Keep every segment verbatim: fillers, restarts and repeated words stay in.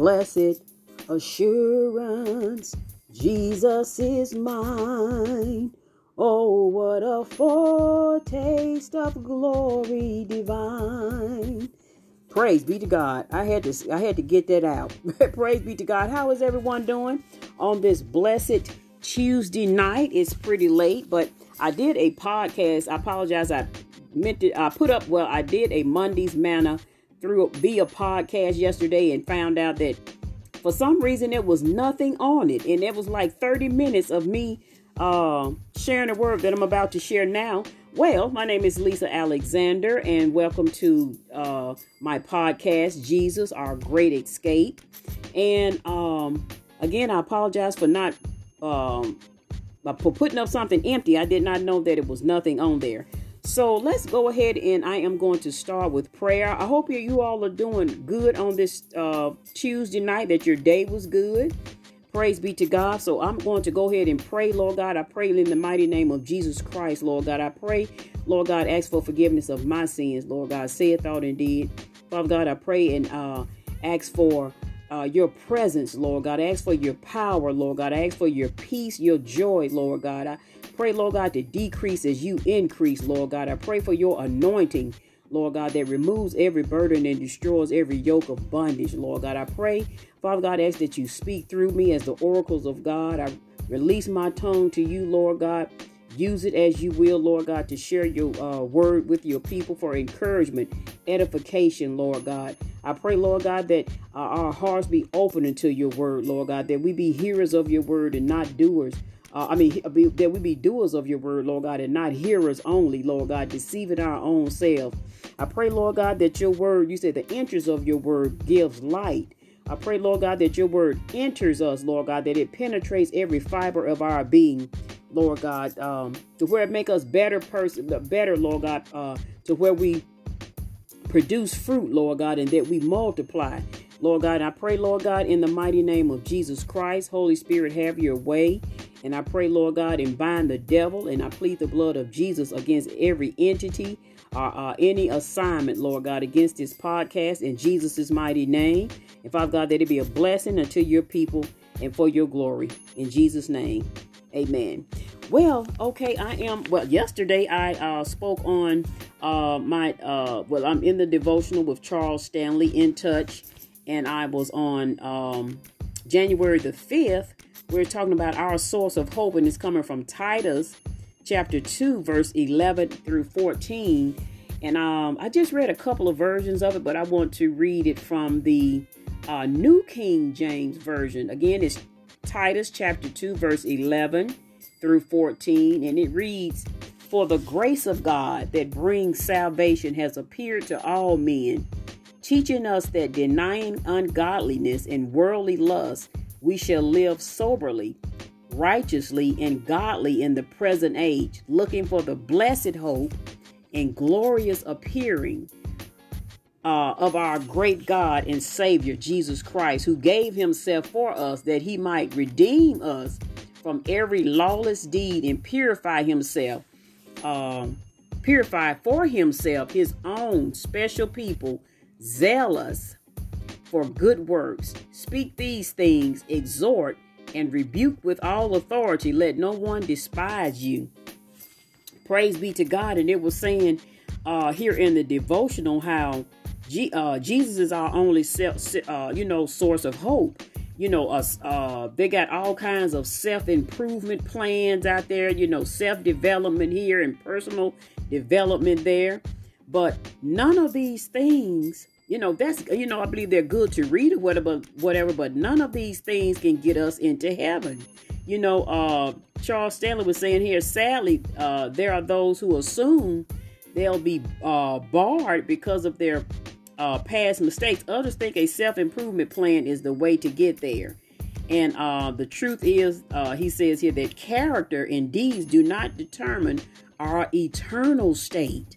Blessed assurance, Jesus is mine. Oh, what a foretaste of glory divine. Praise be to God. I had to I had to get that out. Praise be to God. How is everyone doing on this blessed Tuesday night? It's pretty late, but I did a podcast. I apologize. I meant to I put up well, I did a Monday's Manna through via podcast yesterday and found out that for some reason there was nothing on it. And it was like thirty minutes of me uh, sharing a word that I'm about to share now. Well, my name is Lisa Alexander, and welcome to uh, my podcast, Jesus, Our Great Escape. And um, again, I apologize for not um, for putting up something empty. I did not know that it was nothing on there. So let's go ahead, and I am going to start with prayer. I hope you all are doing good on this uh, Tuesday night, that your day was good. Praise be to God. So I'm going to go ahead and pray, Lord God. I pray in the mighty name of Jesus Christ, Lord God. I pray, Lord God, ask for forgiveness of my sins, Lord God, said, thought, and did. Father God, I pray and uh, ask for uh, your presence, Lord God. I ask for your power, Lord God. I ask for your peace, your joy, Lord God. I pray, Lord God, to decrease as you increase, Lord God. I pray for your anointing, Lord God, that removes every burden and destroys every yoke of bondage, Lord God. I pray, Father God, ask that you speak through me as the oracles of God. I release my tongue to you, Lord God. Use it as you will, Lord God, to share your uh, word with your people for encouragement, edification, Lord God. I pray, Lord God, that uh, our hearts be open unto your word, Lord God, that we be hearers of your word and not doers. Uh, I mean, be, that we be doers of your word, Lord God, and not hearers only, Lord God, deceiving our own selves. I pray, Lord God, that your word, you said the entrance of your word gives light. I pray, Lord God, that your word enters us, Lord God, that it penetrates every fiber of our being, Lord God, um, to where it make us better person, better, Lord God, uh, to where we produce fruit, Lord God, and that we multiply, Lord God. I pray, Lord God, in the mighty name of Jesus Christ, Holy Spirit, have your way. And I pray, Lord God, and bind the devil, and I plead the blood of Jesus against every entity or uh, any assignment, Lord God, against this podcast in Jesus' mighty name. And Father God, that it be a blessing unto your people and for your glory. In Jesus' name, amen. Well, okay, I am. Well, yesterday I uh, spoke on uh, my, uh, well, I'm in the devotional with Charles Stanley, In Touch, and I was on um, January the fifth. We're talking about our source of hope, and it's coming from Titus chapter two, verse eleven through fourteen. And um, I just read a couple of versions of it, but I want to read it from the uh, New King James Version. Again, it's Titus chapter two, verse eleven through fourteen. And it reads, "For the grace of God that brings salvation has appeared to all men, teaching us that denying ungodliness and worldly lust, we shall live soberly, righteously, and godly in the present age, looking for the blessed hope and glorious appearing uh, of our great God and Savior, Jesus Christ, who gave himself for us that he might redeem us from every lawless deed and purify himself, um, purify for himself his own special people, zealous for good works. Speak these things, exhort, and rebuke with all authority. Let no one despise you." Praise be to God. And it was saying uh, here in the devotional how G- uh, Jesus is our only self, uh, you know, source of hope. You know, us. Uh, they got all kinds of self-improvement plans out there, you know, self-development here and personal development there. But none of these things, you know, that's, you know, I believe they're good to read or whatever, whatever, but none of these things can get us into heaven. You know, uh, Charles Stanley was saying here, sadly, uh, there are those who assume they'll be uh, barred because of their uh, past mistakes. Others think a self-improvement plan is the way to get there. And uh, the truth is, uh, he says here, that character and deeds do not determine our eternal state.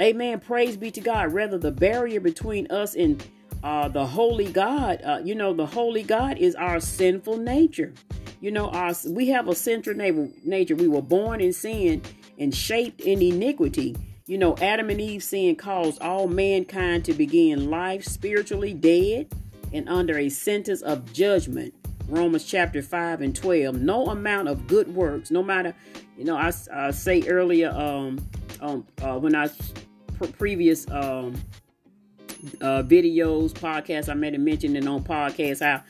Amen. Praise be to God. Rather, the barrier between us and uh, the holy God, uh, you know, the holy God is our sinful nature. You know, our, we have a sinful nature. We were born in sin and shaped in iniquity. You know, Adam and Eve's sin caused all mankind to begin life spiritually dead and under a sentence of judgment. Romans chapter five and twelve. No amount of good works, no matter, you know, I, I say earlier um, um, uh, when I pre- previous um, uh, videos, podcasts, I made a mention and on podcasts how,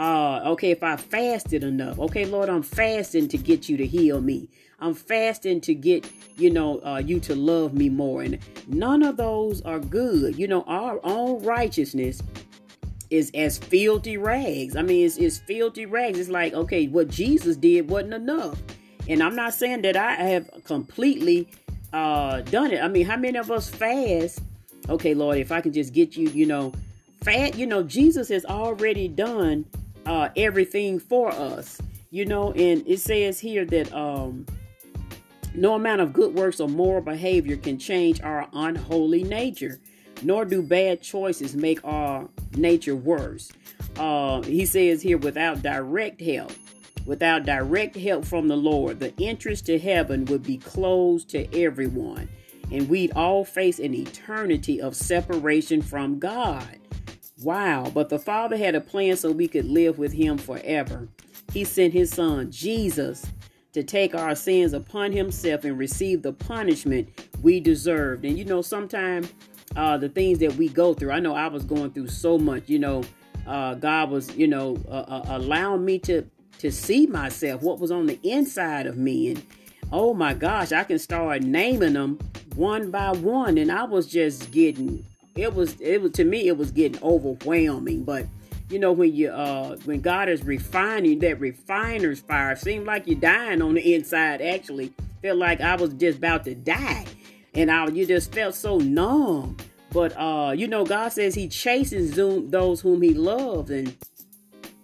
uh, okay, if I fasted enough, okay, Lord, I'm fasting to get you to heal me. I'm fasting to get, you know, uh, you to love me more. And none of those are good. You know, our own righteousness is as filthy rags. I mean, it's, it's filthy rags. It's like, okay, what Jesus did wasn't enough. And I'm not saying that I have completely uh, done it. I mean, how many of us fast? Okay, Lord, if I can just get you, you know, fat, you know, Jesus has already done uh, everything for us, you know, and it says here that um, no amount of good works or moral behavior can change our unholy nature. Nor do bad choices make our nature worse. Uh, he says here, without direct help, without direct help from the Lord, the entrance to heaven would be closed to everyone. And we'd all face an eternity of separation from God. Wow. But the Father had a plan so we could live with him forever. He sent his son, Jesus, to take our sins upon himself and receive the punishment we deserved. And you know, sometimes Uh, the things that we go through. I know I was going through so much, you know, uh, God was, you know, uh, uh, allowing me to, to see myself, what was on the inside of me. And oh my gosh, I can start naming them one by one. And I was just getting, it was, it was, to me, it was getting overwhelming. But you know, when you, uh, when God is refining, that refiner's fire, seemed like you're dying on the inside. Actually felt like I was just about to die. And I, you just felt so numb. But, uh, you know, God says he chases those whom he loves. And,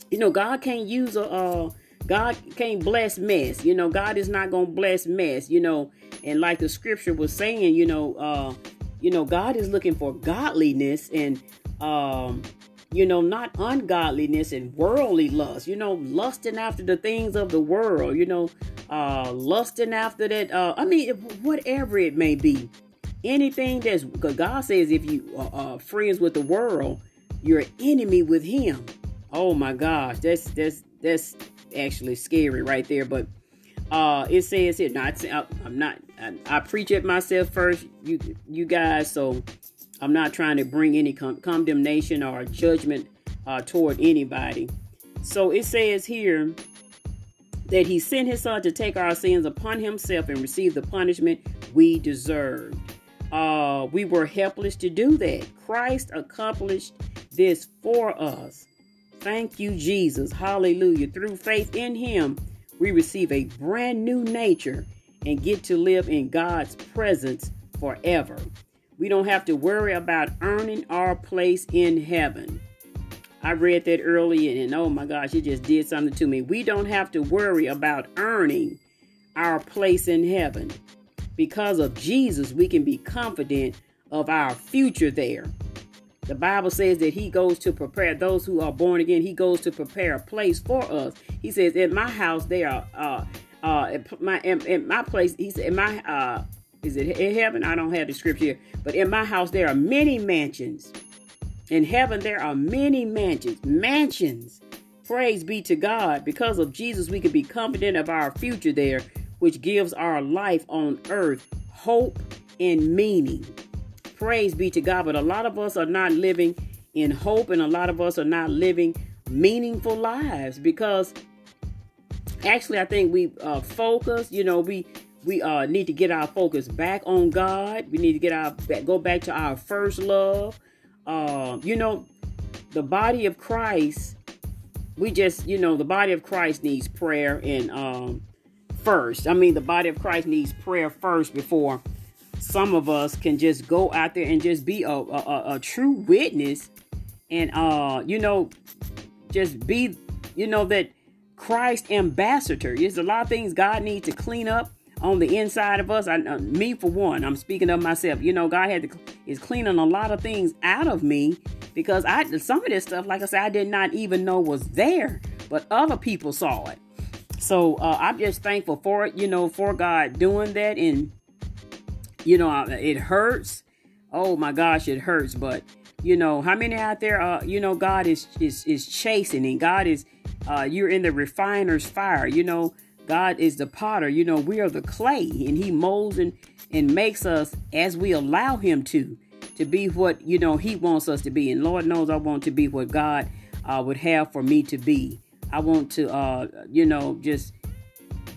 you know, God can't use a, uh, God can't bless mess. You know, God is not going to bless mess, you know. And like the scripture was saying, you know, uh, you know, God is looking for godliness and, um, you know, not ungodliness and worldly lust, you know, lusting after the things of the world, you know, uh, lusting after that. Uh, I mean, whatever it may be, anything that's, because God says, if you are uh, friends with the world, you're an enemy with him. Oh my gosh. That's, that's, that's actually scary right there. But, uh, it says here, no, I, I'm not, I, I preach at myself first, you, you guys. So I'm not trying to bring any con- condemnation or judgment uh, toward anybody. So it says here that he sent his son to take our sins upon himself and receive the punishment we deserved. Uh, we were helpless to do that. Christ accomplished this for us. Thank you, Jesus. Hallelujah. Through faith in him, we receive a brand new nature and get to live in God's presence forever. We don't have to worry about earning our place in heaven. I read that earlier and oh my gosh, it just did something to me. We don't have to worry about earning our place in heaven. Because of Jesus, we can be confident of our future there. The Bible says that he goes to prepare those who are born again. He goes to prepare a place for us. He says, in my house, they are, uh, uh, my, in, in my place, he said, in my, uh, is it in heaven? I don't have the scripture here. But in my house, there are many mansions. In heaven, there are many mansions. Mansions. Praise be to God. Because of Jesus, we can be confident of our future there, which gives our life on earth hope and meaning. Praise be to God. But a lot of us are not living in hope, and a lot of us are not living meaningful lives because actually, I think we uh, focus, you know, we... We uh, need to get our focus back on God. We need to get our go back to our first love. Uh, you know, the body of Christ, we just, you know, the body of Christ needs prayer and um, first. I mean, the body of Christ needs prayer first before some of us can just go out there and just be a, a, a true witness and, uh, you know, just be, you know, that Christ ambassador. There's a lot of things God needs to clean up on the inside of us. I, uh, me for one, I'm speaking of myself. You know, God had to, is cleaning a lot of things out of me because I some of this stuff, like I said, I did not even know was there, but other people saw it. So uh, I'm just thankful for it, you know, for God doing that. And, you know, it hurts. Oh my gosh, it hurts. But You know, how many out there, uh, you know, God is, is, is chastening. God is, uh, you're in the refiner's fire. You know, God is the potter. You know, we are the clay, and he molds and, and makes us as we allow him to, to be what, you know, he wants us to be. And Lord knows I want to be what God uh, would have for me to be. I want to, uh, you know, just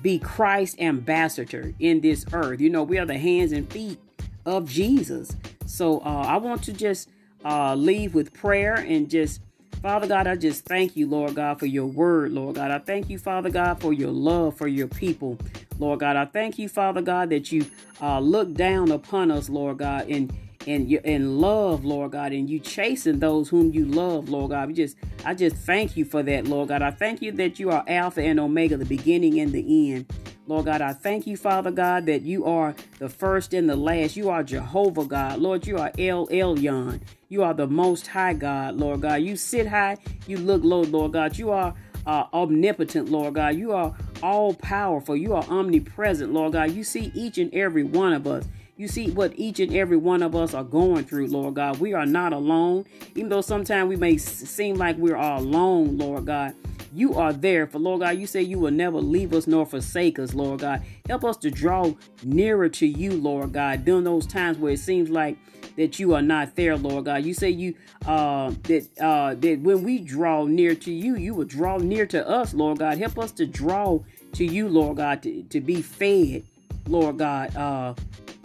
be Christ's ambassador in this earth. You know, we are the hands and feet of Jesus. So uh, I want to just Uh, leave with prayer and just, Father God, I just thank you, Lord God, for your word, Lord God. I thank you, Father God, for your love for your people, Lord God. I thank you, Father God, that you uh, look down upon us, Lord God, and and in love, Lord God, and you chasten those whom you love, Lord God. We just, I just thank you for that, Lord God. I thank you that you are Alpha and Omega, the beginning and the end. Lord God, I thank you, Father God, that you are the first and the last. You are Jehovah God. Lord, you are El Elyon. You are the Most High God, Lord God. You sit high, you look low, Lord God. You are uh, omnipotent, Lord God. You are all powerful. You are omnipresent, Lord God. You see each and every one of us. You see what each and every one of us are going through, Lord God. We are not alone. Even though sometimes we may seem like we're all alone, Lord God, you are there. For Lord God, you say you will never leave us nor forsake us, Lord God. Help us to draw nearer to you, Lord God, during those times where it seems like that you are not there, Lord God. You say you uh, that uh, that when we draw near to you, you will draw near to us, Lord God. Help us to draw to you, Lord God, to, to be fed, Lord God, uh,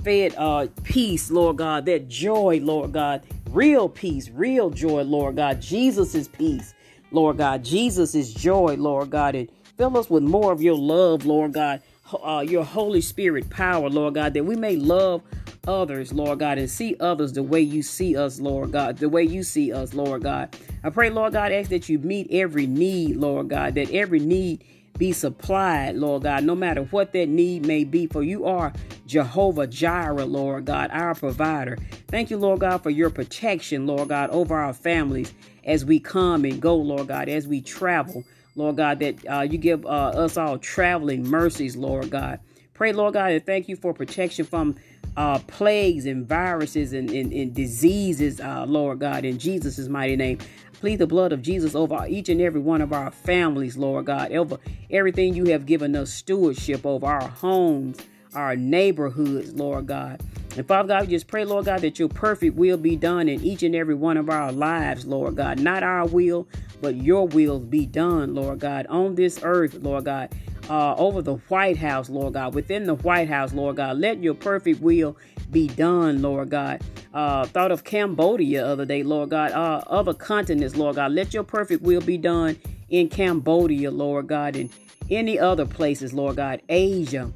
fed uh, peace, Lord God, that joy, Lord God, real peace, real joy, Lord God, Jesus's peace. Lord God, Jesus is joy, Lord God, and fill us with more of your love, Lord God, uh, your Holy Spirit power, Lord God, that we may love others, Lord God, and see others the way you see us, Lord God, the way you see us, Lord God. I pray, Lord God, ask that you meet every need, Lord God, that every need be supplied, Lord God, no matter what that need may be, for you are Jehovah Jireh, Lord God, our provider. Thank you, Lord God, for your protection, Lord God, over our families as we come and go, Lord God, as we travel, Lord God, that uh, you give uh, us all traveling mercies, Lord God. Pray, Lord God, and thank you for protection from uh, plagues and viruses and, and, and diseases, uh, Lord God, in Jesus' mighty name. Plead the blood of Jesus over each and every one of our families, Lord God, over everything you have given us stewardship over, our homes, our neighborhoods, Lord God. And Father God, we just pray, Lord God, that your perfect will be done in each and every one of our lives, Lord God. Not our will, but your will be done, Lord God, on this earth, Lord God, uh, over the White House, Lord God, within the White House, Lord God. Let your perfect will be done, Lord God. Uh, thought of Cambodia the other day, Lord God, uh, other continents, Lord God. Let your perfect will be done in Cambodia, Lord God, and any other places, Lord God, Asia.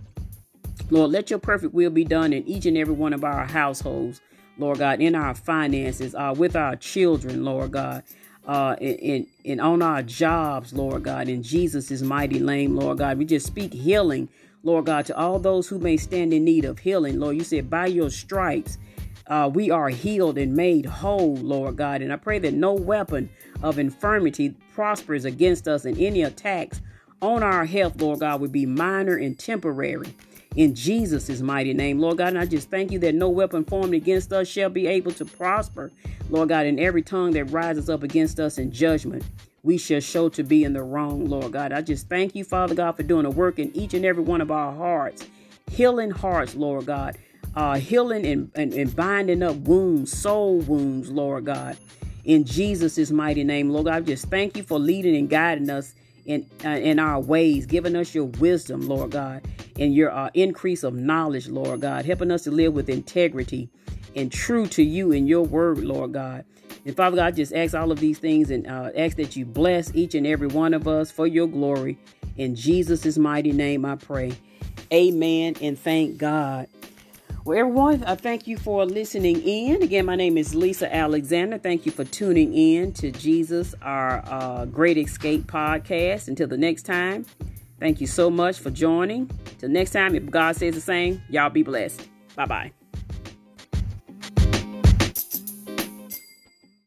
Lord, let your perfect will be done in each and every one of our households, Lord God, in our finances, uh, with our children, Lord God, uh, and, and on our jobs, Lord God, in Jesus' mighty name, Lord God. We just speak healing, Lord God, to all those who may stand in need of healing. Lord, you said by your stripes, uh, we are healed and made whole, Lord God. And I pray that no weapon of infirmity prospers against us, and any attacks on our health, Lord God, would be minor and temporary. In Jesus' mighty name, Lord God, and I just thank you that no weapon formed against us shall be able to prosper, Lord God, and every tongue that rises up against us in judgment, we shall show to be in the wrong, Lord God. I just thank you, Father God, for doing a work in each and every one of our hearts, healing hearts, Lord God, uh, healing and, and, and binding up wounds, soul wounds, Lord God. In Jesus' mighty name, Lord God, I just thank you for leading and guiding us in, uh, in our ways, giving us your wisdom, Lord God, and your uh, increase of knowledge, Lord God, helping us to live with integrity and true to you and your word, Lord God. And Father God, I just ask all of these things and uh, ask that you bless each and every one of us for your glory. In Jesus' mighty name, I pray. Amen. And thank God. Well, everyone, I thank you for listening in. Again, my name is Lisa Alexander. Thank you for tuning in to Jesus, our uh, Great Escape podcast. Until the next time, thank you so much for joining. Till next time, if God says the same, y'all be blessed. Bye-bye.